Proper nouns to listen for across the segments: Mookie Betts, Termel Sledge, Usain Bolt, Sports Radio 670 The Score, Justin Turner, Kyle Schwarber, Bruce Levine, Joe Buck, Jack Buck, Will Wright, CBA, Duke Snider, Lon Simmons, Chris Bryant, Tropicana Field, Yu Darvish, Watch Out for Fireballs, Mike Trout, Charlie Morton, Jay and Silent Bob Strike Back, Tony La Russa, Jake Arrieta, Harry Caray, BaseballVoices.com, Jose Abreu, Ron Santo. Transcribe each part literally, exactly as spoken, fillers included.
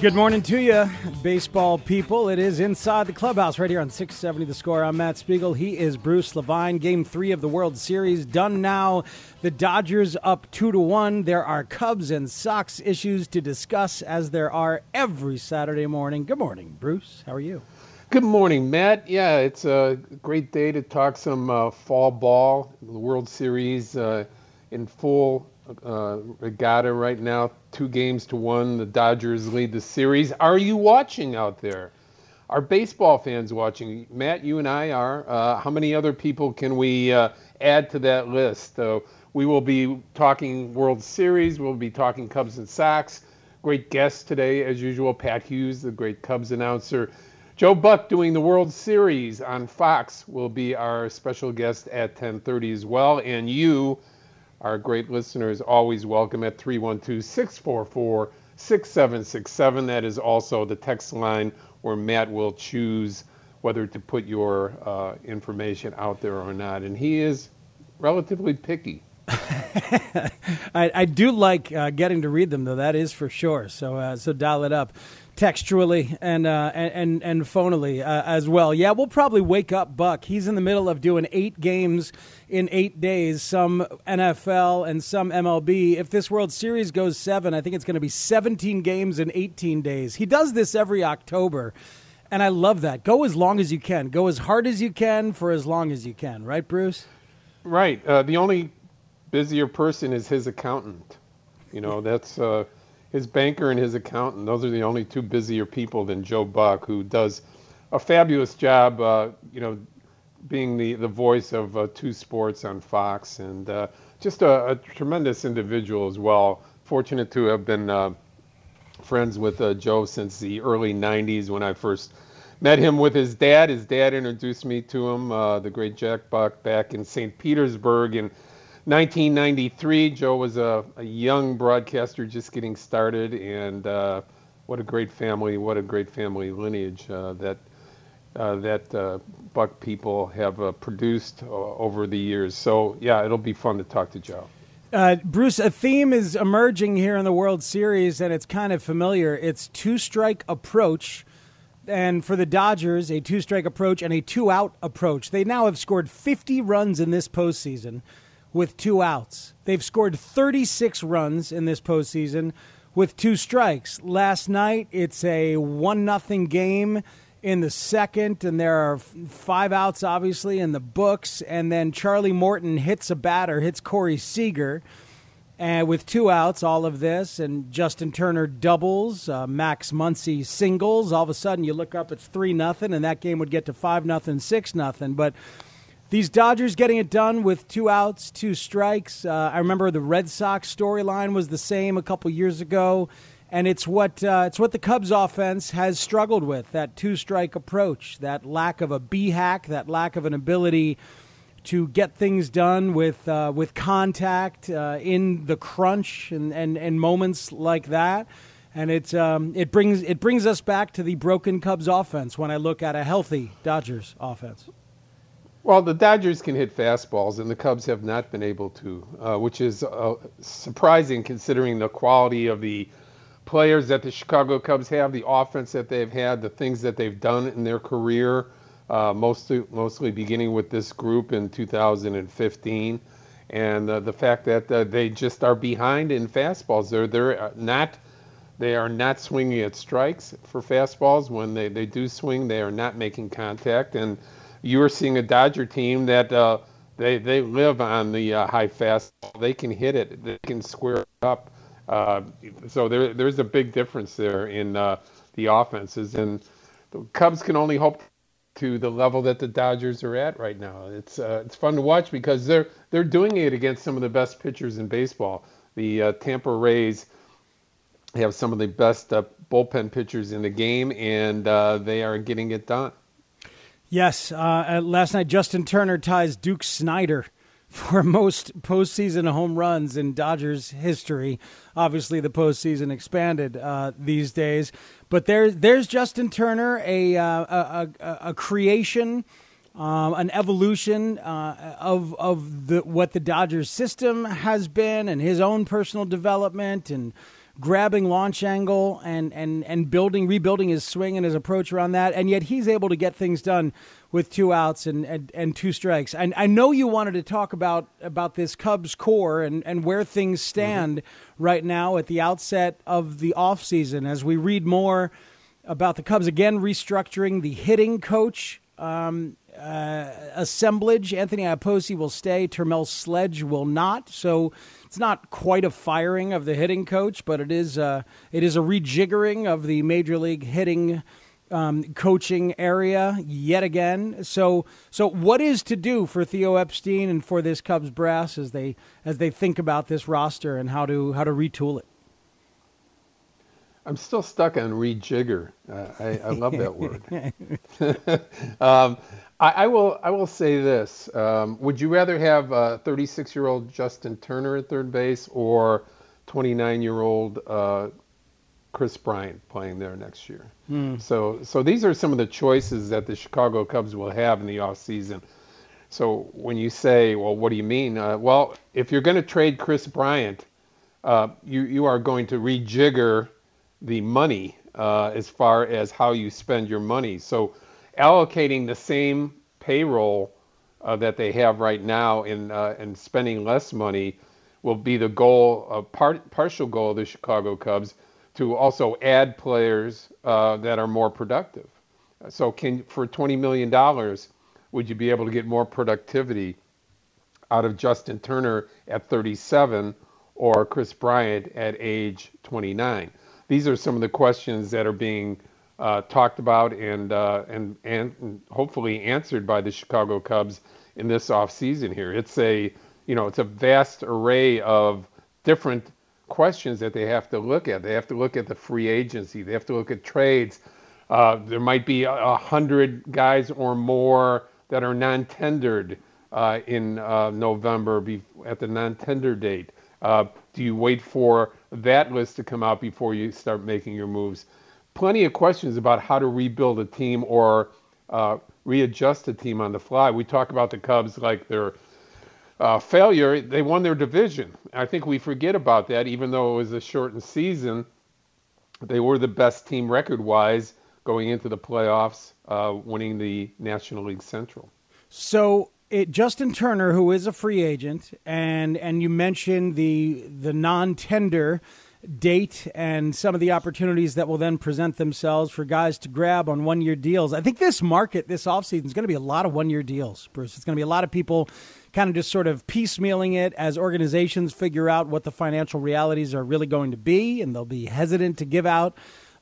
Good morning to you, baseball people. It is Inside the Clubhouse right here on six seventy The Score. I'm Matt Spiegel. He is Bruce Levine. Game three of the World Series done now. The Dodgers up two to one. There are Cubs and Sox issues to discuss, as there are every Saturday morning. Good morning, Bruce. How are you? Good morning, Matt. Yeah, it's a great day to talk some uh, fall ball. The World Series uh, in full Uh, regatta right now, two games to one. The Dodgers lead the series. Are you watching out there? Are baseball fans watching? Matt, you and I are. Uh, how many other people can we uh, add to that list? Uh, we will be talking World Series. We'll be talking Cubs and Sox. Great guests today, as usual. Pat Hughes, the great Cubs announcer. Joe Buck doing the World Series on Fox will be our special guest at ten thirty as well. And you, our great listeners, always welcome at three one two, six four four, six seven six seven. That is also the text line where Matt will choose whether to put your uh, information out there or not. And he is relatively picky. I, I do like uh, getting to read them, though. That is for sure. So, uh, so dial it up textually and uh, and and phonally uh, as well. Yeah, we'll probably wake up Buck. He's in the middle of doing eight games in eight days, some N F L and some M L B. If this World Series goes seven, I think it's going to be seventeen games in eighteen days. He does this every October, and I love that. Go as long as you can. Go as hard as you can for as long as you can. Right, Bruce? Right. Uh, the only busier person is his accountant. You know, that's... Uh, his banker and his accountant, those are the only two busier people than Joe Buck, who does a fabulous job, uh, you know, being the, the voice of uh, two sports on Fox, and uh, just a, a tremendous individual as well. Fortunate to have been uh, friends with uh, Joe since the early nineties when I first met him with his dad. His dad introduced me to him, uh, the great Jack Buck, back in Saint Petersburg, and nineteen ninety-three, Joe was a, a young broadcaster just getting started, and uh, what a great family, what a great family lineage uh, that uh, that uh, Buck people have uh, produced uh, over the years. So, yeah, it'll be fun to talk to Joe. Uh, Bruce, a theme is emerging here in the World Series, and it's kind of familiar. It's two-strike approach. And for the Dodgers, a two-strike approach and a two-out approach. They now have scored fifty runs in this postseason with two outs. They've scored thirty-six runs in this postseason with two strikes. Last night, it's a one nothing game in the second, and there are five outs, obviously, in the books, and then Charlie Morton hits a batter, hits Corey Seager, and with two outs, all of this, and Justin Turner doubles, uh, Max Muncy singles. All of a sudden, you look up, it's three nothing, and that game would get to five nothing, six nothing, but these Dodgers getting it done with two outs, two strikes. Uh, I remember the Red Sox storyline was the same a couple years ago, and it's what uh, it's what the Cubs offense has struggled with, that two-strike approach, that lack of a B-hack, that lack of an ability to get things done with uh, with contact uh, in the crunch and, and, and moments like that. And it, um, it, brings, it brings us back to the broken Cubs offense when I look at a healthy Dodgers offense. Well, the Dodgers can hit fastballs, and the Cubs have not been able to, uh, which is uh, surprising considering the quality of the players that the Chicago Cubs have, the offense that they've had, the things that they've done in their career, uh, mostly mostly beginning with this group in two thousand fifteen, and uh, the fact that uh, they just are behind in fastballs. They're, they're not They are not swinging at strikes for fastballs. When they, they do swing, they are not making contact. And you are seeing a Dodger team that uh, they, they live on the uh, high fastball. They can hit it. They can square it up. Uh, so there, there's a big difference there in uh, the offenses. And the Cubs can only hope to the level that the Dodgers are at right now. It's uh, it's fun to watch because they're they're doing it against some of the best pitchers in baseball. The uh, Tampa Rays have some of the best uh, bullpen pitchers in the game, and uh, they are getting it done. Yes, uh, last night Justin Turner ties Duke Snider for most postseason home runs in Dodgers history. Obviously, the postseason expanded uh, these days, but there, there's Justin Turner, a uh, a, a, a creation, um, an evolution uh, of of the what the Dodgers system has been, and his own personal development, and grabbing launch angle and and and building, rebuilding his swing and his approach around that, and yet he's able to get things done with two outs and, and, and two strikes. And I know you wanted to talk about, about this Cubs core and, and where things stand mm-hmm. right now at the outset of the offseason as we read more about the Cubs again restructuring the hitting coach um, uh, assemblage. Anthony Iaposi will stay. Termel Sledge will not. So it's not quite a firing of the hitting coach, but it is a, it is a rejiggering of the Major League hitting Um, coaching area yet again. So, so what is to do for Theo Epstein and for this Cubs brass as they as they think about this roster and how to how to retool it? I'm still stuck on rejigger. Uh, I, I love that word. um, I, I will I will say this: um, would you rather have uh, thirty-six-year-old Justin Turner at third base or twenty-nine-year-old? Uh, Chris Bryant playing there next year. Mm. So so these are some of the choices that the Chicago Cubs will have in the offseason. So when you say, well, what do you mean? Uh, well, if you're going to trade Chris Bryant, uh, you, you are going to rejigger the money uh, as far as how you spend your money. So allocating the same payroll uh, that they have right now and, uh, and spending less money will be the goal, uh, part, partial goal of the Chicago Cubs, to also add players uh, that are more productive. So can for twenty million dollars, would you be able to get more productivity out of Justin Turner at thirty-seven or Chris Bryant at age twenty-nine? These are some of the questions that are being uh, talked about and, uh, and and hopefully answered by the Chicago Cubs in this offseason here. It's a, you know, it's a vast array of different questions that they have to look at. They have to look at the free agency. They have to look at trades. Uh, there might be a, a hundred guys or more that are non-tendered uh, in uh, November be- at the non-tender date. Uh, do you wait for that list to come out before you start making your moves? Plenty of questions about how to rebuild a team or uh, readjust a team on the fly. We talk about the Cubs like they're Uh, failure, they won their division. I think we forget about that, even though it was a shortened season. They were the best team record-wise going into the playoffs, uh, winning the National League Central. So it, Justin Turner, who is a free agent, and and you mentioned the the non-tender date and some of the opportunities that will then present themselves for guys to grab on one-year deals. I think this market, this offseason, is going to be a lot of one-year deals, Bruce. It's going to be a lot of people kind of just sort of piecemealing it as organizations figure out what the financial realities are really going to be, and they'll be hesitant to give out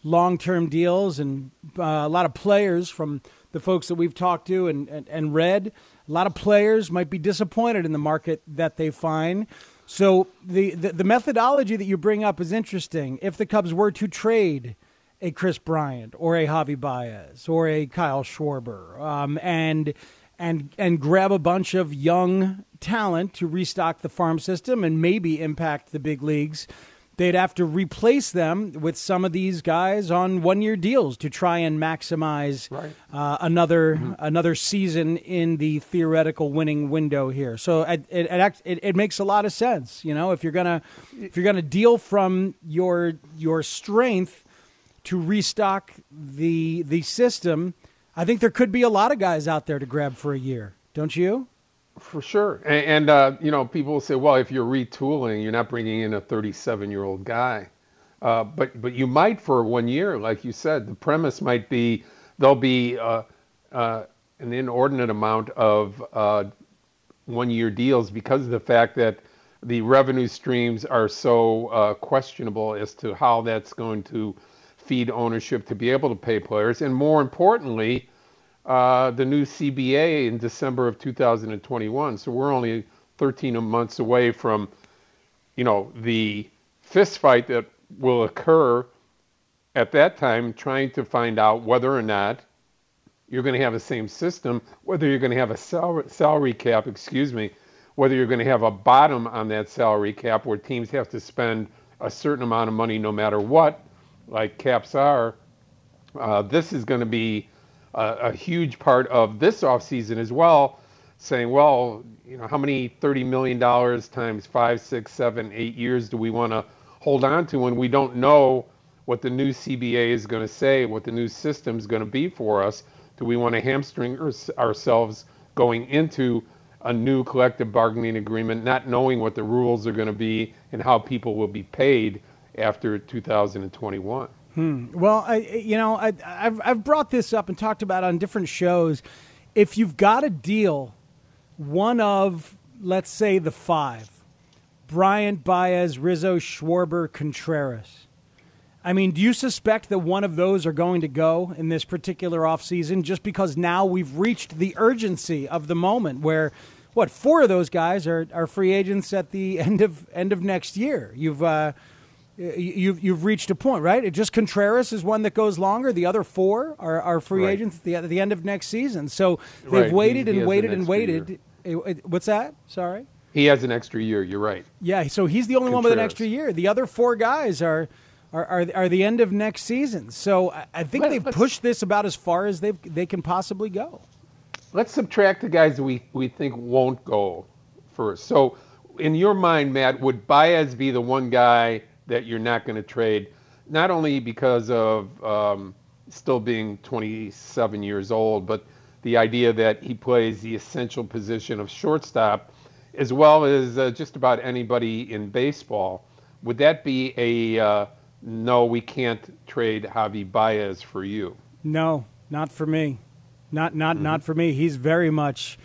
long-term deals. And uh, a lot of players from the folks that we've talked to and, and, and read, a lot of players might be disappointed in the market that they find. So the, the, the methodology that you bring up is interesting. If the Cubs were to trade a Chris Bryant or a Javier Baez or a Kyle Schwarber um, and – and and grab a bunch of young talent to restock the farm system and maybe impact the big leagues, they'd have to replace them with some of these guys on one-year deals to try and maximize right. uh, another mm-hmm. another season in the theoretical winning window here. So it it, it it it makes a lot of sense, you know, if you're gonna if you're gonna deal from your your strength to restock the the system. I think there could be a lot of guys out there to grab for a year, don't you? For sure. And, and uh, you know, people say, well, if you're retooling, you're not bringing in a thirty-seven-year-old guy. Uh, but but you might for one year, like you said, the premise might be there'll be uh, uh, an inordinate amount of uh, one-year deals because of the fact that the revenue streams are so uh, questionable as to how that's going to feed ownership to be able to pay players. And more importantly, uh, the new C B A in December of two thousand twenty-one. So we're only thirteen months away from, you know, the fist fight that will occur at that time, trying to find out whether or not you're going to have the same system, whether you're going to have a sal- salary cap, excuse me, whether you're going to have a bottom on that salary cap where teams have to spend a certain amount of money no matter what, like caps are. Uh, this is going to be a, a huge part of this offseason as well, saying, well, you know, how many thirty million dollars times five, six, seven, eight years do we want to hold on to when we don't know what the new C B A is going to say, what the new system is going to be for us? Do we want to hamstring ourselves going into a new collective bargaining agreement, not knowing what the rules are going to be and how people will be paid after two thousand twenty-one? Hmm. Well, I, you know, I, I've, I've brought this up and talked about it on different shows. If you've got a deal, one of, let's say, the five, Bryant, Baez, Rizzo, Schwarber, Contreras, I mean, do you suspect that one of those are going to go in this particular offseason just because now we've reached the urgency of the moment where, what, four of those guys are, are free agents at the end of end of next year? You've, uh, you've, you've reached a point, right? It just Contreras is one that goes longer. The other four are, are free right. agents at the, at the end of next season. So they've right. waited he, and he waited an and waited. Year. What's that? Sorry? He has an extra year. You're right. Yeah, so he's the only Contreras. one with an extra year. The other four guys are... Are, are are the end of next season. So I, I think Let, they've pushed this about as far as they they can possibly go. Let's subtract the guys we, we think won't go first. So in your mind, Matt, would Baez be the one guy that you're not going to trade, not only because of um, still being twenty-seven years old, but the idea that he plays the essential position of shortstop, as well as uh, just about anybody in baseball? Would that be a... Uh, no, we can't trade Javi Baez for you? No, not for me. Not not mm-hmm. not for me. He's very much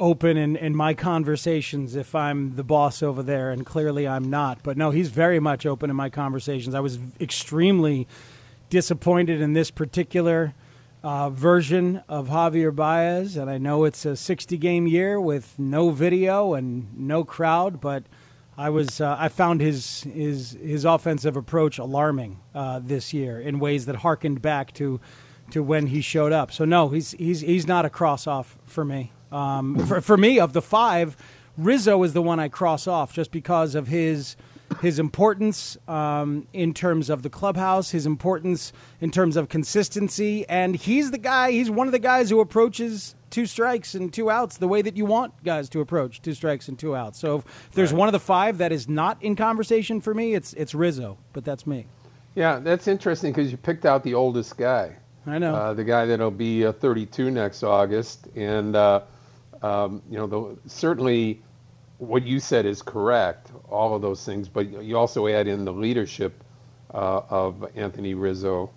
open in, in my conversations if I'm the boss over there, and clearly I'm not. But no, he's very much open in my conversations. I was extremely disappointed in this particular uh, version of Javier Baez, and I know it's a sixty-game year with no video and no crowd, but... I was uh, I found his his his offensive approach alarming uh, this year in ways that harkened back to to when he showed up. So no, he's he's he's not a cross off for me. Um, for for me, of the five, Rizzo is the one I cross off just because of his his importance um, in terms of the clubhouse, his importance in terms of consistency, and he's the guy. He's one of the guys who approaches two strikes and two outs the way that you want guys to approach two strikes and two outs. So if there's right. one of the five that is not in conversation for me, it's it's Rizzo, but that's me. Yeah, that's interesting because you picked out the oldest guy. I know. Uh, the guy that'll be uh, thirty-two next August. And, uh, um, you know, the, certainly what you said is correct, all of those things, but you also add in the leadership uh, of Anthony Rizzo.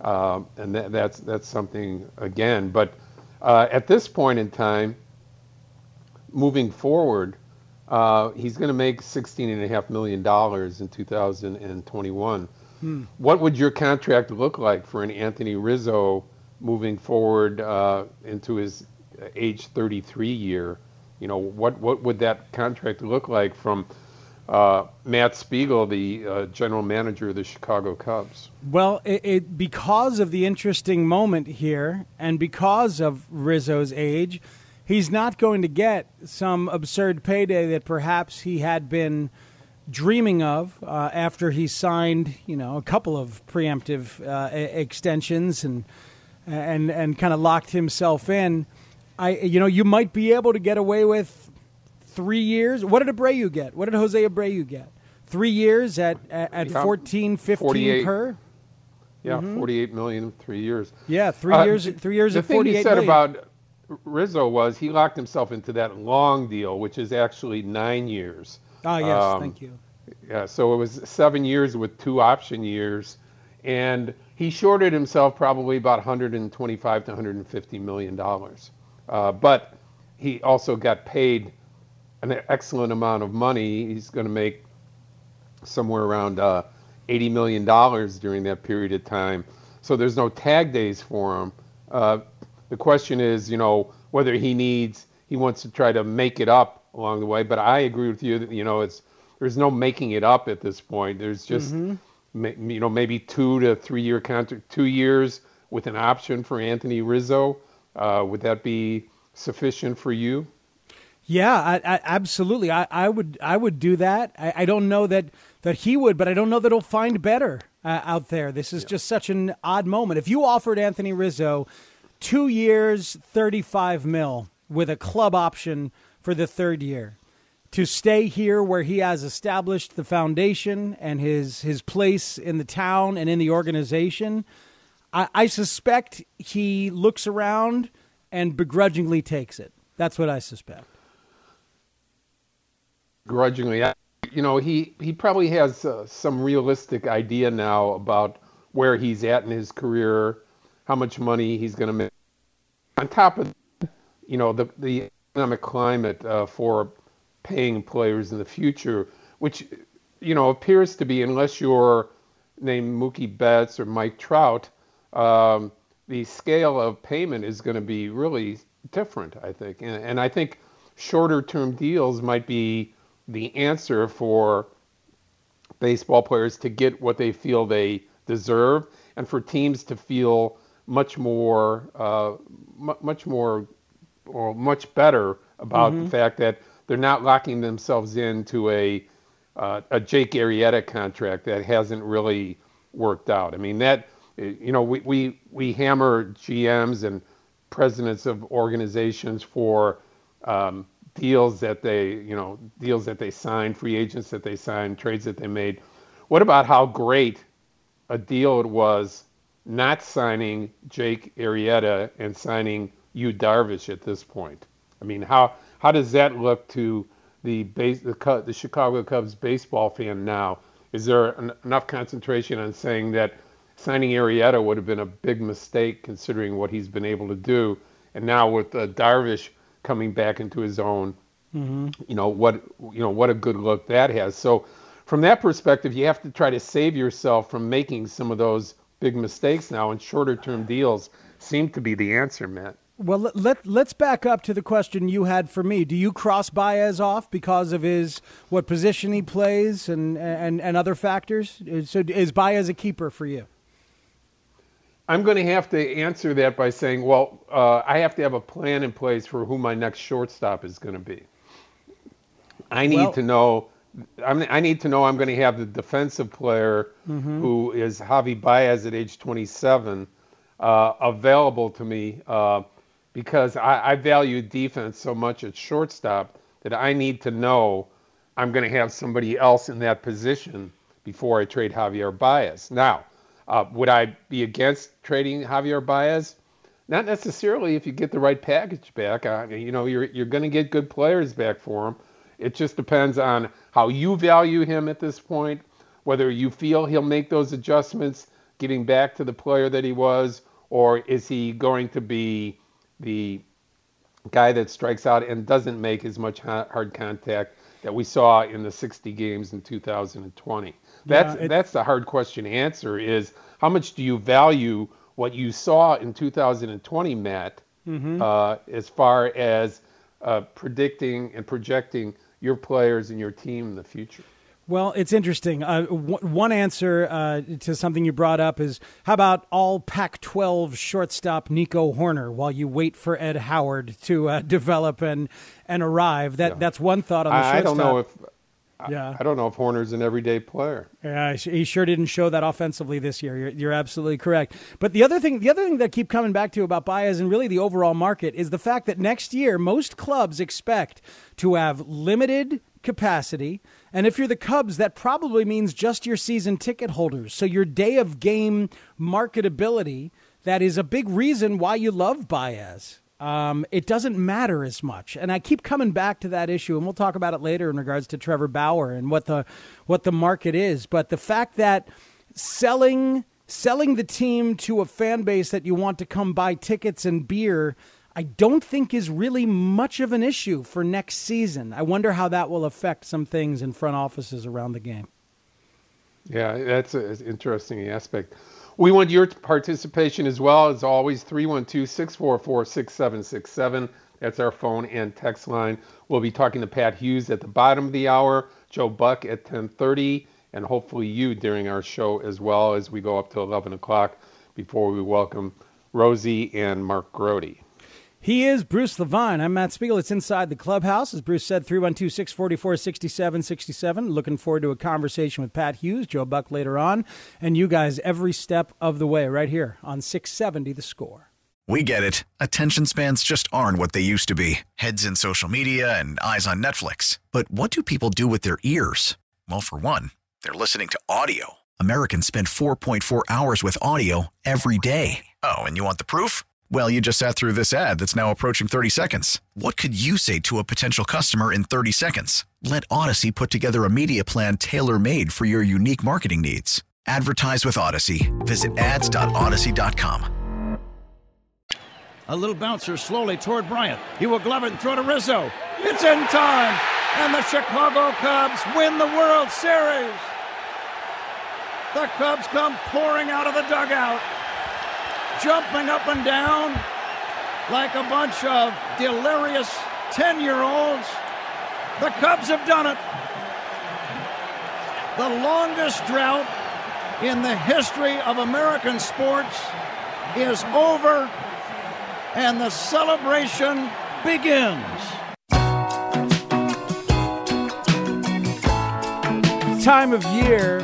Um, and that, that's, that's something, again, but Uh, at this point in time, moving forward, uh, he's going to make sixteen point five million dollars in two thousand twenty-one. Hmm. What would your contract look like for an Anthony Rizzo moving forward uh, into his age thirty-three year? You know, what, what would that contract look like from uh, Matt Spiegel, the uh, general manager of the Chicago Cubs? Well, it, it because of the interesting moment here and because of Rizzo's age, he's not going to get some absurd payday that perhaps he had been dreaming of uh, after he signed, you know, a couple of preemptive uh, extensions and and and kind of locked himself in. I, you know, you might be able to get away with Three years. What did Abreu get? What did Jose Abreu get? Three years at at, at yeah, fourteen, fifteen per. Yeah, mm-hmm. forty-eight million in three years. Yeah, three uh, years. Three years. The at thing he said million. about Rizzo was he locked himself into that long deal, which is actually nine years. Ah, yes, um, thank you. Yeah, so it was seven years with two option years, and he shorted himself probably about one hundred twenty-five to one hundred fifty million dollars. Uh, but he also got paid an excellent amount of money. He's going to make somewhere around uh, eighty million dollars during that period of time. So there's no tag days for him. Uh, the question is, you know, whether he needs, he wants to try to make it up along the way. But I agree with you that, you know, it's, there's no making it up at this point. There's just, mm-hmm. you know, maybe two to three year contract, two years with an option for Anthony Rizzo. Uh, would that be sufficient for you? Yeah, I, I, absolutely. I, I would I would do that. I, I don't know that, that he would, but I don't know that he'll find better uh, out there. This is yeah. just such an odd moment. If you offered Anthony Rizzo two years, thirty-five mil with a club option for the third year to stay here where he has established the foundation and his, his place in the town and in the organization, I, I suspect he looks around and begrudgingly takes it. That's what I suspect. Grudgingly, you know, he, he probably has uh, some realistic idea now about where he's at in his career, how much money he's going to make. On top of, you know, the, the economic climate uh, for paying players in the future, which, you know, appears to be, unless you're named Mookie Betts or Mike Trout, um, the scale of payment is going to be really different, I think. And, and I think shorter-term deals might be the answer for baseball players to get what they feel they deserve, and for teams to feel much more, uh, m- much more, or much better about mm-hmm. the fact that they're not locking themselves into a uh, a Jake Arrieta contract that hasn't really worked out. I mean, that, you know, we we, we hammer G Ms and presidents of organizations for um, deals that they, you know, deals that they signed, free agents that they signed, trades that they made. What about how great a deal it was not signing Jake Arrieta and signing Yu Darvish at this point? I mean, how how does that look to the base, the, the Chicago Cubs baseball fan now? Is there an, enough concentration on saying that signing Arrieta would have been a big mistake considering what he's been able to do, and now with uh, Darvish coming back into his own, mm-hmm. you know, what, you know, what a good look that has. So from that perspective, you have to try to save yourself from making some of those big mistakes now, and shorter term deals seem to be the answer, Matt. Well, let, let, let's back up to the question you had for me. Do you cross Baez off because of his, what position he plays and, and, and other factors? So is Baez a keeper for you? I'm going to have to answer that by saying, well, uh, I have to have a plan in place for who my next shortstop is going to be. I need well, to know. I'm, I need to know I'm going to have the defensive player mm-hmm. who is Javi Baez at age twenty-seven uh, available to me uh, because I, I value defense so much at shortstop that I need to know I'm going to have somebody else in that position before I trade Javier Baez. Now, Uh, would I be against trading Javier Baez? Not necessarily if you get the right package back. I, you know, you're you're going to get good players back for him. It just depends on how you value him at this point, whether you feel he'll make those adjustments, getting back to the player that he was, or is he going to be the guy that strikes out and doesn't make as much hard contact that we saw in the sixty games in two thousand twenty. That's yeah, it, that's the hard question to answer, is how much do you value what you saw in two thousand twenty, Matt, mm-hmm. uh, as far as uh, predicting and projecting your players and your team in the future? Well, it's interesting. Uh, w- one answer uh, to something you brought up is, how about all Pac twelve shortstop Nico Hoerner while you wait for Ed Howard to uh, develop and, and arrive? That yeah. That's one thought on the I, shortstop. I don't know if... Yeah, I don't know if Hoerner's an everyday player. Yeah, he sure didn't show that offensively this year. You're, you're absolutely correct. But the other thing, the other thing that I keep coming back to about Baez and really the overall market is the fact that next year most clubs expect to have limited capacity, and if you're the Cubs, that probably means just your season ticket holders. So your day of game marketability, that is a big reason why you love Baez. Um, it doesn't matter as much. And I keep coming back to that issue, and we'll talk about it later in regards to Trevor Bauer and what the what the market is. But the fact that selling selling the team to a fan base that you want to come buy tickets and beer, I don't think is really much of an issue for next season. I wonder how that will affect some things in front offices around the game. Yeah, that's an interesting aspect. We want your participation as well. As always, three one two, six four four, six seven six seven. That's our phone and text line. We'll be talking to Pat Hughes at the bottom of the hour, Joe Buck at ten thirty, and hopefully you during our show as well as we go up to eleven o'clock before we welcome Rosie and Mark Grody. He is Bruce Levine. I'm Matt Spiegel. It's Inside the Clubhouse. As Bruce said, three one two, six four four, six seven six seven. Looking forward to a conversation with Pat Hughes, Joe Buck later on, and you guys every step of the way right here on six seventy The Score. We get it. Attention spans just aren't what they used to be. Heads in social media and eyes on Netflix. But what do people do with their ears? Well, for one, they're listening to audio. Americans spend four point four hours with audio every day. Oh, and you want the proof? Well, you just sat through this ad that's now approaching thirty seconds. What could you say to a potential customer in thirty seconds? Let Audacy put together a media plan tailor-made for your unique marketing needs. Advertise with Audacy. Visit ads dot audacy dot com. A little bouncer slowly toward Bryant. He will glove it and throw to Rizzo. It's in time, and the Chicago Cubs win the World Series. The Cubs come pouring out of the dugout, jumping up and down like a bunch of delirious ten-year-olds. The Cubs have done it. The longest drought in the history of American sports is over, and the celebration begins. Time of year,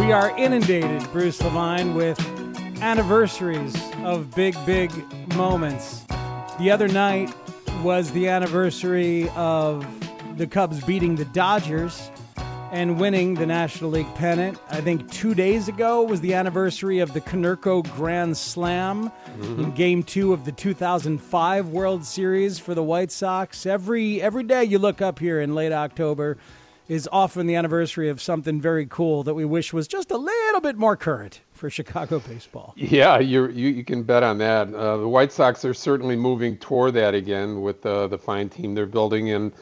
we are inundated, Bruce Levine, with anniversaries of big, big moments. The other night was the anniversary of the Cubs beating the Dodgers and winning the National League pennant. I think two days ago was the anniversary of the Konerko Grand Slam mm-hmm. in Game Two of the two thousand five World Series for the White Sox. Every every day you look up here in late October is often the anniversary of something very cool that we wish was just a little bit more current for Chicago baseball. Yeah, you're, you you can bet on that. Uh, the White Sox are certainly moving toward that again with uh, the fine team they're building. And,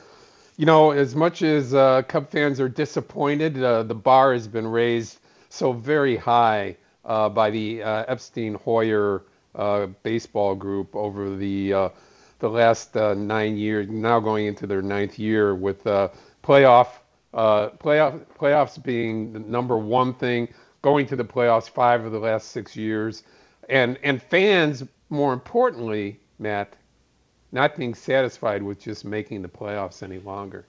you know, as much as uh, Cub fans are disappointed, uh, the bar has been raised so very high uh, by the uh, Epstein-Hoyer uh, baseball group over the uh, the last uh, nine years, now going into their ninth year with uh, playoff, uh, playoff playoffs being the number one thing, going to the playoffs five of the last six years, and and fans, more importantly, Matt, not being satisfied with just making the playoffs any longer.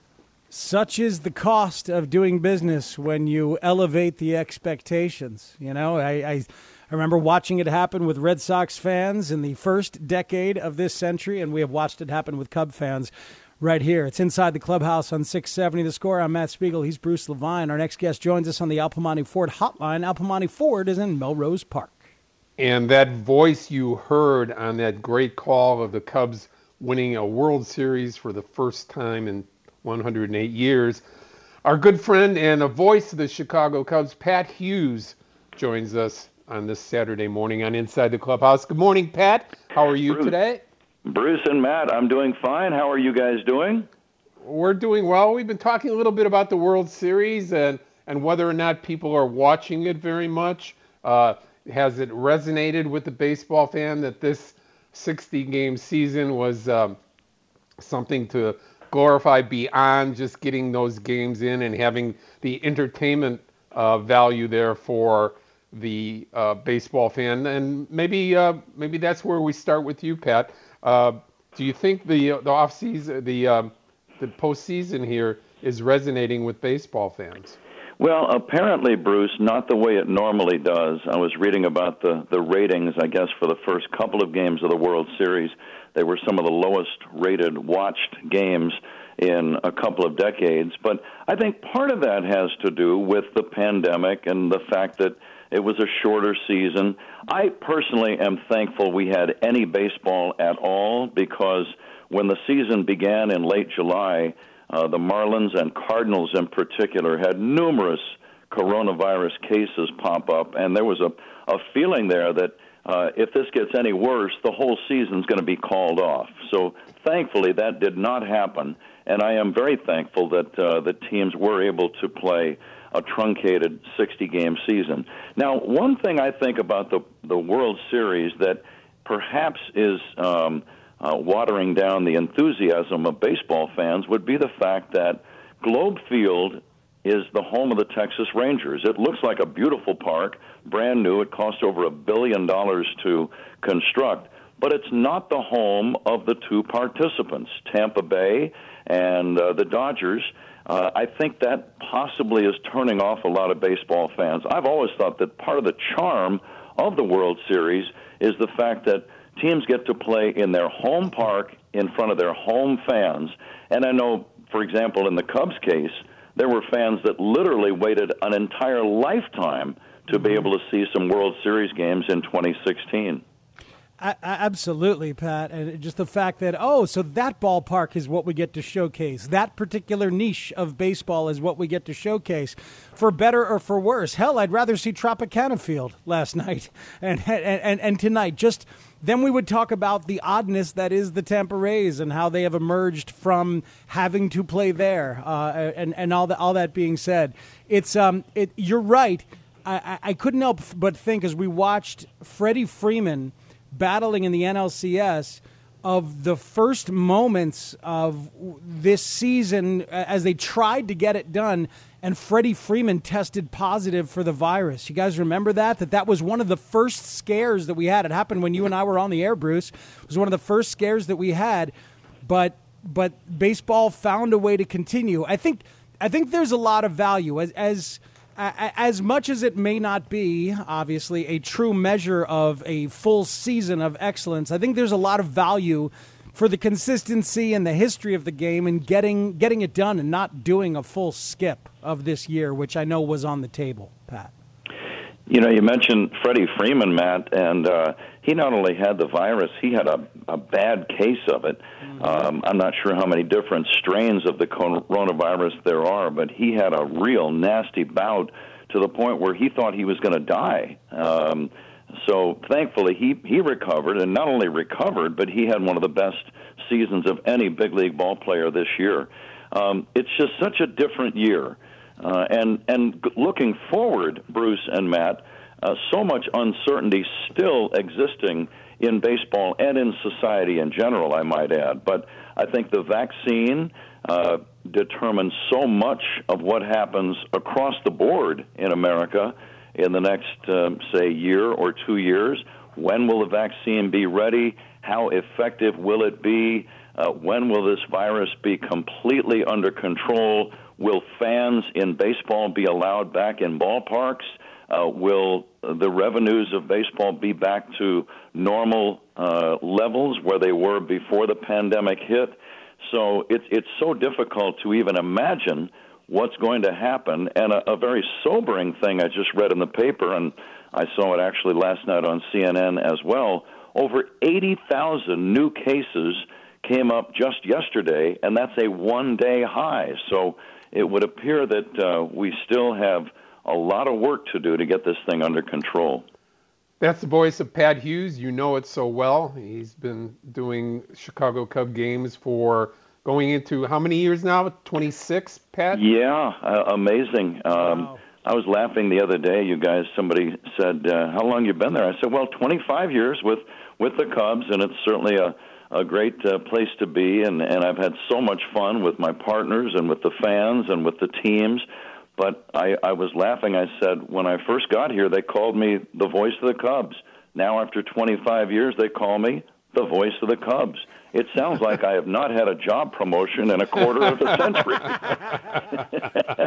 Such is the cost of doing business when you elevate the expectations. You know, I, I, I remember watching it happen with Red Sox fans in the first decade of this century, and we have watched it happen with Cub fans right here. It's Inside the Clubhouse on six seventy The Score. I'm Matt Spiegel. He's Bruce Levine. Our next guest joins us on the Alpamonte Ford hotline. Alpamonte Ford is in Melrose Park. And that voice you heard on that great call of the Cubs winning a World Series for the first time in one hundred eight years, our good friend and a voice of the Chicago Cubs, Pat Hughes, joins us on this Saturday morning on Inside the Clubhouse. Good morning, Pat. How are you Bruce. today? Bruce and Matt, I'm doing fine. How are you guys doing? We're doing well. We've been talking a little bit about the World Series and, and whether or not people are watching it very much. Uh, has it resonated with the baseball fan that this sixty-game season was um, something to glorify beyond just getting those games in and having the entertainment uh, value there for the uh, baseball fan? And maybe uh, maybe that's where we start with you, Pat. Uh, do you think the the off season, the um, the postseason here is resonating with baseball fans? Well, apparently, Bruce, not the way it normally does. I was reading about the, the ratings, I guess, for the first couple of games of the World Series. They were some of the lowest-rated watched games in a couple of decades. But I think part of that has to do with the pandemic and the fact that It was a shorter season. I personally am thankful we had any baseball at all, because when the season began in late July, uh, the Marlins and Cardinals in particular had numerous coronavirus cases pop up, and there was a, a feeling there that uh, if this gets any worse, the whole season's going to be called off. So thankfully that did not happen, and I am very thankful that uh, the teams were able to play a truncated sixty-game season. Now, one thing I think about the, the World Series that perhaps is um, uh, watering down the enthusiasm of baseball fans would be the fact that Globe Field is the home of the Texas Rangers. It looks like a beautiful park, brand new. It cost over a billion dollars to construct, but it's not the home of the two participants, Tampa Bay and uh, the Dodgers. Uh, I think that possibly is turning off a lot of baseball fans. I've always thought that part of the charm of the World Series is the fact that teams get to play in their home park in front of their home fans. And I know, for example, in the Cubs case, there were fans that literally waited an entire lifetime to be able to see some World Series games in twenty sixteen. I, I, absolutely, Pat, and just the fact that, oh, so that ballpark is what we get to showcase. That particular niche of baseball is what we get to showcase, for better or for worse. Hell, I'd rather see Tropicana Field last night and and, and, and tonight. Just then we would talk about the oddness that is the Tampa Rays and how they have emerged from having to play there. Uh, and and all that all that being said, it's um, it. You're right. I, I couldn't help but think, as we watched Freddie Freeman battling in the N L C S, of the first moments of this season as they tried to get it done, and Freddie Freeman tested positive for the virus. You guys remember that? That that was one of the first scares that we had. It happened when you and I were on the air, Bruce. It was one of the first scares that we had, but but baseball found a way to continue. I think I think there's a lot of value. As as As much as it may not be, obviously, a true measure of a full season of excellence, I think there's a lot of value for the consistency and the history of the game and getting getting it done and not doing a full skip of this year, which I know was on the table, Pat. You know, you mentioned Freddie Freeman, Matt, and uh, he not only had the virus, he had a, a bad case of it. Mm-hmm. Um, I'm not sure how many different strains of the coronavirus there are, but he had a real nasty bout to the point where he thought he was going to die. Um, so thankfully he, he recovered, and not only recovered, but he had one of the best seasons of any big league ball player this year. Um, it's just such a different year. Uh, and and looking forward, Bruce and Matt, uh, so much uncertainty still existing in baseball and in society in general, I might add. But I think the vaccine uh, determines so much of what happens across the board in America in the next, uh, say, year or two years. When will the vaccine be ready? How effective will it be? Uh, when will this virus be completely under control? Will fans in baseball be allowed back in ballparks? Uh, will the revenues of baseball be back to normal uh, levels where they were before the pandemic hit? So it's it's so difficult to even imagine what's going to happen. And a, a very sobering thing I just read in the paper, and I saw it actually last night on C N N as well, over eighty thousand new cases came up just yesterday, and that's a one-day high. So it would appear that uh, we still have a lot of work to do to get this thing under control. That's the voice of Pat Hughes. You know it so well. He's been doing Chicago Cub games for going into how many years now? twenty-six, Pat? Yeah, uh, amazing. Um, wow. I was laughing the other day, you guys. Somebody said, uh, how long you been there? I said, well, twenty-five years with, with the Cubs, and it's certainly a a great uh, place to be, and, and I've had so much fun with my partners and with the fans and with the teams. But I, I was laughing. I said, when I first got here, they called me the voice of the Cubs. Now, after twenty-five years, they call me the voice of the Cubs. It sounds like I have not had a job promotion in a quarter of a century.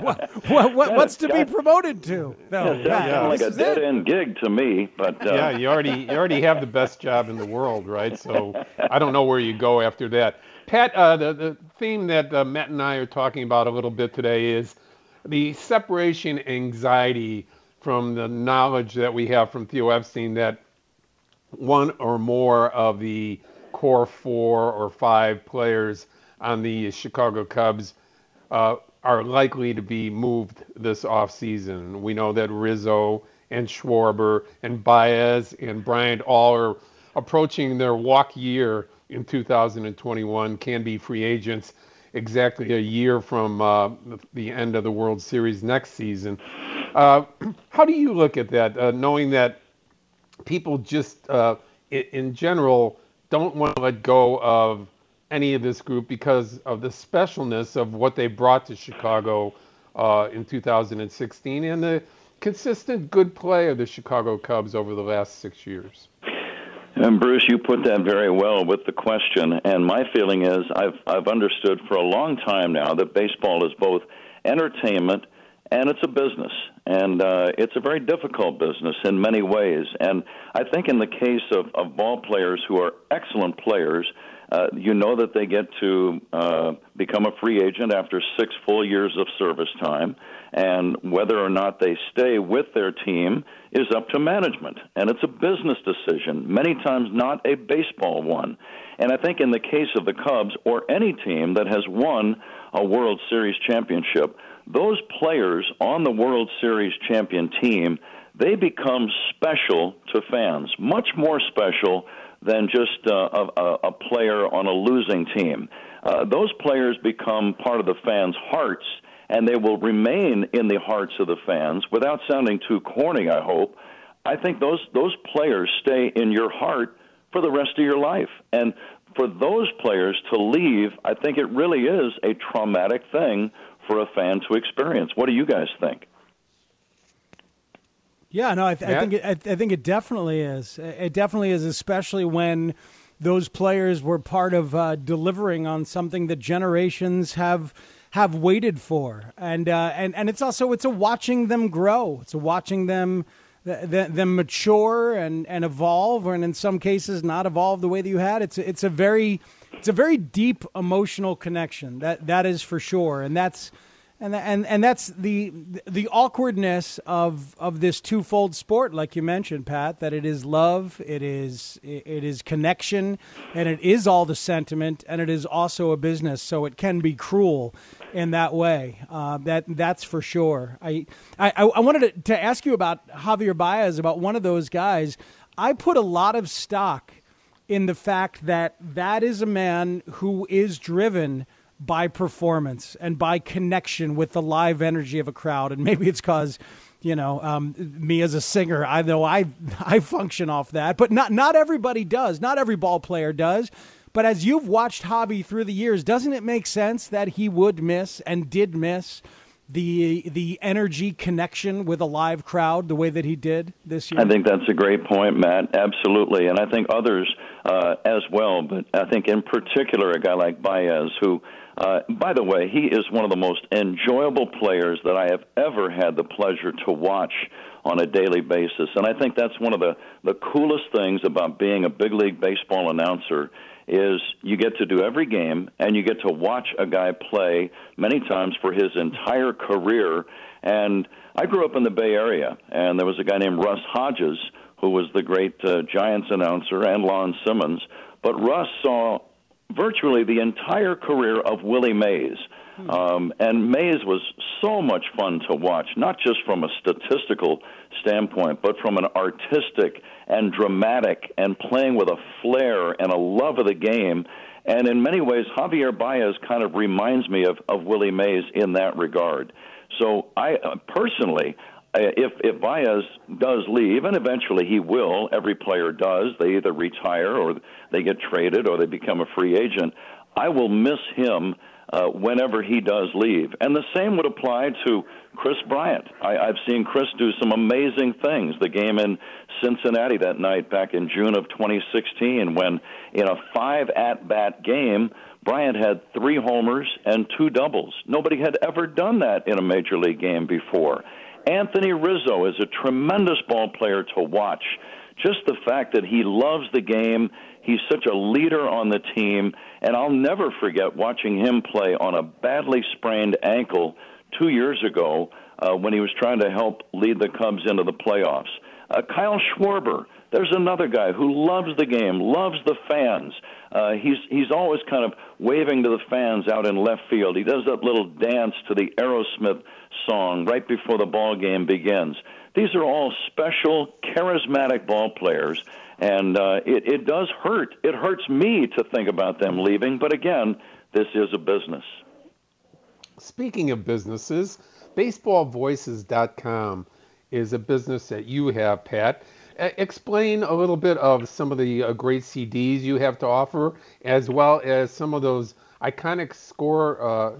what, what, what, what's to be promoted to? No, yeah, that yeah. like a dead-end gig to me. But uh, yeah, you already you already have the best job in the world, right? So I don't know where you go after that. Pat, uh, the, the theme that uh, Matt and I are talking about a little bit today is the separation anxiety from the knowledge that we have from Theo Epstein that one or more of the core four or five players on the Chicago Cubs uh, are likely to be moved this offseason. We know that Rizzo and Schwarber and Baez and Bryant all are approaching their walk year in two thousand twenty-one, can be free agents exactly a year from uh, the end of the World Series next season. Uh, how do you look at that, uh, knowing that people just, uh, in general, don't want to let go of any of this group because of the specialness of what they brought to Chicago uh, in two thousand sixteen and the consistent good play of the Chicago Cubs over the last six years? And Bruce, you put that very well with the question. And my feeling is I've I've understood for a long time now that baseball is both entertainment and it's a business. And uh, it's a very difficult business in many ways. And I think in the case of, of ball players who are excellent players, uh, you know that they get to uh, become a free agent after six full years of service time. And whether or not they stay with their team is up to management. And it's a business decision, many times not a baseball one. And I think in the case of the Cubs or any team that has won a World Series championship, those players on the World Series champion team, they become special to fans, much more special than just uh, a, a player on a losing team. Uh, those players become part of the fans' hearts, and they will remain in the hearts of the fans. Without sounding too corny, I hope, I think those those players stay in your heart for the rest of your life. And for those players to leave, I think it really is a traumatic thing for a fan to experience. What do you guys think? Yeah, no, I, th- I think it, I, th- I think it definitely is. It definitely is, especially when those players were part of uh, delivering on something that generations have have waited for, and uh, and and it's also it's a watching them grow. It's a watching them th- th- them mature and, and evolve, and in some cases not evolve the way that you had. It's it's a very It's a very deep emotional connection. That that is for sure, and that's and and and that's the the awkwardness of of this twofold sport, like you mentioned, Pat. That it is love, it is it is connection, and it is all the sentiment, and it is also a business. So it can be cruel in that way. Uh, that that's for sure. I I, I wanted to, to ask you about Javier Baez, about one of those guys. I put a lot of stock in the fact that that is a man who is driven by performance and by connection with the live energy of a crowd. And maybe it's because, you know, um, me as a singer, I know I I function off that, but not not everybody does. Not every ball player does. But as you've watched Javi through the years, doesn't it make sense that he would miss and did miss the the energy connection with a live crowd the way that he did this year? I think that's a great point, Matt. Absolutely. And I think others uh, as well, but I think in particular a guy like Baez, who, uh, by the way, he is one of the most enjoyable players that I have ever had the pleasure to watch on a daily basis. And I think that's one of the, the coolest things about being a big league baseball announcer is you get to do every game and you get to watch a guy play many times for his entire career. And I grew up in the Bay Area, and there was a guy named Russ Hodges who was the great uh, Giants announcer, and Lon Simmons. But Russ saw virtually the entire career of Willie Mays. Um, and Mays was so much fun to watch, not just from a statistical standpoint, but from an artistic and dramatic and playing with a flair and a love of the game. And in many ways, Javier Baez kind of reminds me of, of Willie Mays in that regard. So I uh, personally, if, if Baez does leave, and eventually he will, every player does, they either retire or they get traded or they become a free agent, I will miss him Uh, whenever he does leave. And the same would apply to Chris Bryant. I, I've seen Chris do some amazing things. The game in Cincinnati that night back in June of twenty sixteen, when in a five-at-bat game, Bryant had three homers and two doubles. Nobody had ever done that in a Major League game before. Anthony Rizzo is a tremendous ball player to watch. Just the fact that he loves the game, he's such a leader on the team, and I'll never forget watching him play on a badly sprained ankle two years ago uh, when he was trying to help lead the Cubs into the playoffs. Uh, Kyle Schwarber, there's another guy who loves the game, loves the fans. Uh, he's he's always kind of waving to the fans out in left field. He does that little dance to the Aerosmith song right before the ball game begins. These are all special, charismatic ball players, and uh, it, it does hurt. It hurts me to think about them leaving, but again, this is a business. Speaking of businesses, baseball voices dot com is a business that you have, Pat. Explain a little bit of some of the great C Ds you have to offer, as well as some of those iconic score uh,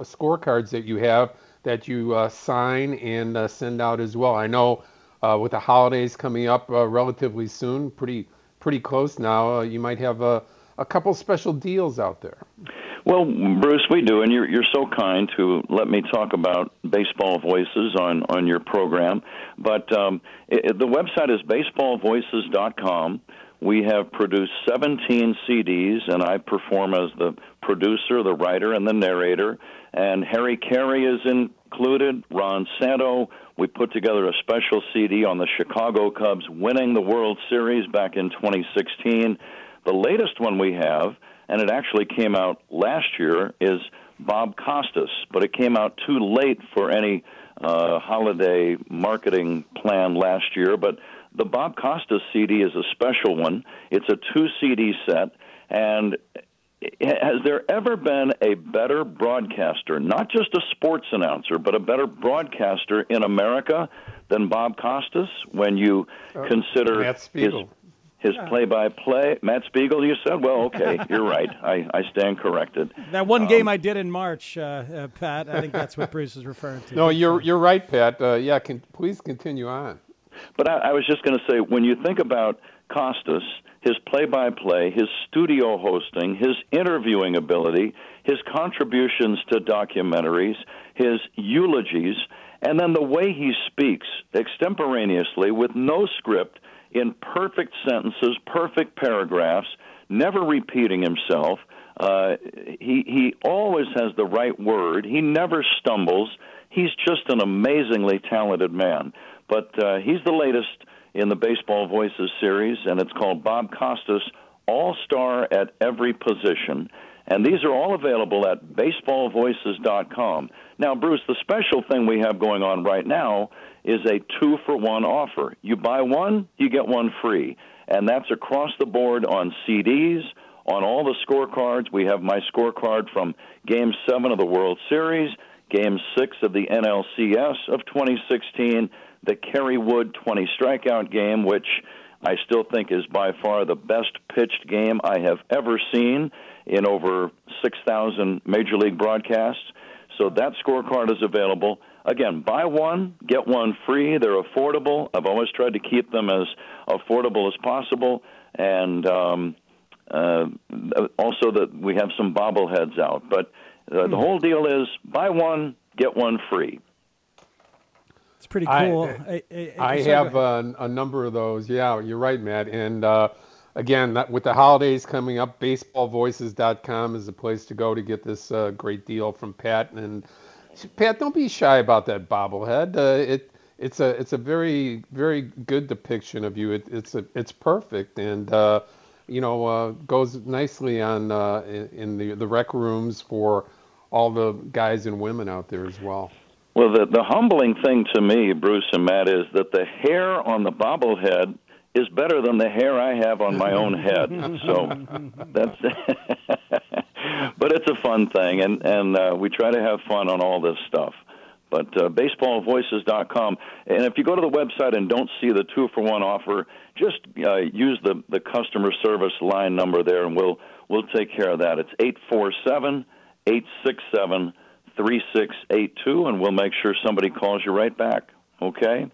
scorecards that you have that you uh, sign and uh, send out as well. I know uh, with the holidays coming up uh, relatively soon, pretty pretty close now, uh, you might have a, a couple special deals out there. Well, Bruce, we do, and you're, you're so kind to let me talk about Baseball Voices on, on your program. But um, it, the website is baseball voices dot com. We have produced seventeen C Ds, and I perform as the producer, the writer, and the narrator. And Harry Carey is included, Ron Santo. We put together a special C D on the Chicago Cubs winning the World Series back in twenty sixteen. The latest one we have, and it actually came out last year, is Bob Costas, but it came out too late for any uh, holiday marketing plan last year. But the Bob Costas C D is a special one. It's a two C D set, and has there ever been a better broadcaster, not just a sports announcer, but a better broadcaster in America than Bob Costas when you uh, consider Matt Spiegel. his... His play-by-play, Matt Spiegel, you said? Well, okay, you're right. I, I stand corrected. That one game um, I did in March, uh, uh, Pat, I think that's what Bruce is referring to. No, you're you're right, Pat. Uh, yeah, can, please continue on. But I, I was just going to say, when you think about Costas, his play-by-play, his studio hosting, his interviewing ability, his contributions to documentaries, his eulogies, and then the way he speaks extemporaneously with no script, in perfect sentences, perfect paragraphs, never repeating himself. Uh, he, he always has the right word. He never stumbles. He's just an amazingly talented man. But uh, he's the latest in the Baseball Voices series, and it's called Bob Costas, All-Star at Every Position. And these are all available at baseball voices dot com. Now, Bruce, the special thing we have going on right now is a two for one offer. You buy one, you get one free. And that's across the board on C Ds, on all the scorecards. We have my scorecard from Game seven of the World Series, Game six of the N L C S of twenty sixteen, the Kerry Wood twenty strikeout game, which I still think is by far the best pitched game I have ever seen in over six thousand Major League broadcasts. So that scorecard is available. Again, buy one, get one free. They're affordable. I've always tried to keep them as affordable as possible. And um, uh, also that we have some bobbleheads out. But uh, the whole deal is buy one, get one free. It's pretty cool. I, I, I, I have a, a number of those. Yeah, you're right, Matt. And uh, again, with the holidays coming up, baseball voices dot com is the place to go to get this uh, great deal from Pat. And Pat, don't be shy about that bobblehead. Uh, it it's a it's a very very good depiction of you. It, it's a it's perfect, and uh, you know uh, goes nicely on uh, in, in the the rec rooms for all the guys and women out there as well. Well, the the humbling thing to me, Bruce and Matt, is that the hair on the bobblehead is better than the hair I have on my own head. So that's. But it's a fun thing, and, and uh, we try to have fun on all this stuff. But uh, baseball voices dot com, and if you go to the website and don't see the two for one offer, just uh, use the, the customer service line number there, and we'll we'll take care of that. It's eight four seven, eight six seven, three six eight two, and we'll make sure somebody calls you right back, okay?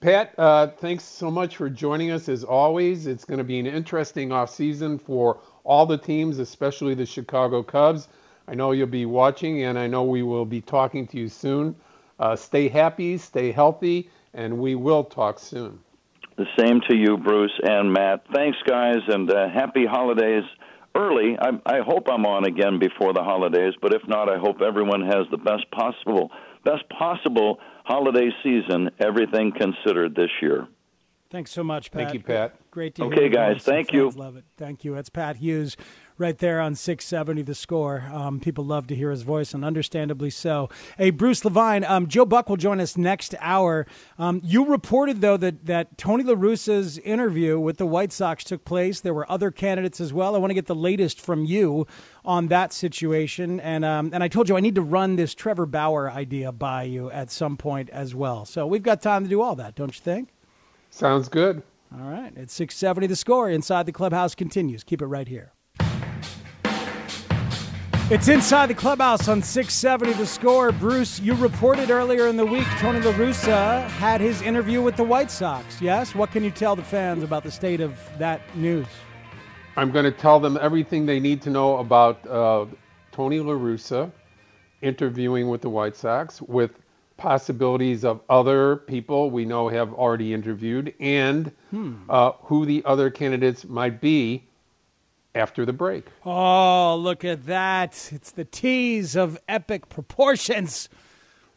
Pat, uh, thanks so much for joining us, as always. It's going to be an interesting offseason for all the teams, especially the Chicago Cubs. I know you'll be watching, and I know we will be talking to you soon. Uh, stay happy, stay healthy, and we will talk soon. The same to you, Bruce and Matt. Thanks, guys, and uh, happy holidays early. I, I hope I'm on again before the holidays, but if not, I hope everyone has the best possible best possible holiday season, everything considered this year. Thanks so much, Pat. Thank you, Pat. Great to okay, hear guys. You. Thank you. Love it. Thank you. It's Pat Hughes right there on six seventy The Score. Um, people love to hear his voice, and understandably so. Hey, Bruce Levine, um, Joe Buck will join us next hour. Um, you reported, though, that, that Tony La Russa's interview with the White Sox took place. There were other candidates as well. I want to get the latest from you on that situation. And, um, and I told you I need to run this Trevor Bauer idea by you at some point as well. So we've got time to do all that, don't you think? Sounds good. All right. It's six seventy The Score. Inside the Clubhouse continues. Keep it right here. It's Inside the Clubhouse on six seventy The Score. Bruce, you reported earlier in the week Tony La Russa had his interview with the White Sox. Yes? What can you tell the fans about the state of that news? I'm going to tell them everything they need to know about uh, Tony La Russa interviewing with the White Sox, with possibilities of other people we know have already interviewed, and hmm. uh, who the other candidates might be after the break. Oh, look at that. It's the tease of epic proportions.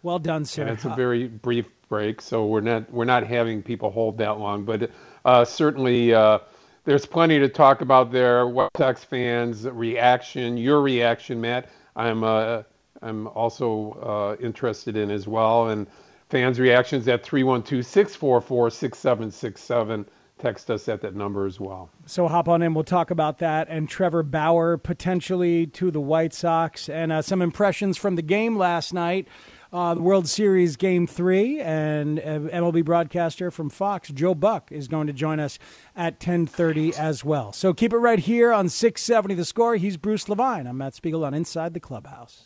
Well done, sir. And it's a very brief break, so we're not we're not having people hold that long, but uh, certainly uh, there's plenty to talk about there. White Sox fans' reaction, your reaction, Matt. I'm uh, I'm also uh, interested in as well. And fans' reactions at three one two, six four four, six seven six seven. Text us at that number as well. So hop on in. We'll talk about that. And Trevor Bauer potentially to the White Sox. And uh, some impressions from the game last night. Uh, the World Series Game three, and uh, M L B broadcaster from Fox, Joe Buck, is going to join us at ten thirty as well. So keep it right here on six seventy The Score. He's Bruce Levine. I'm Matt Spiegel on Inside the Clubhouse.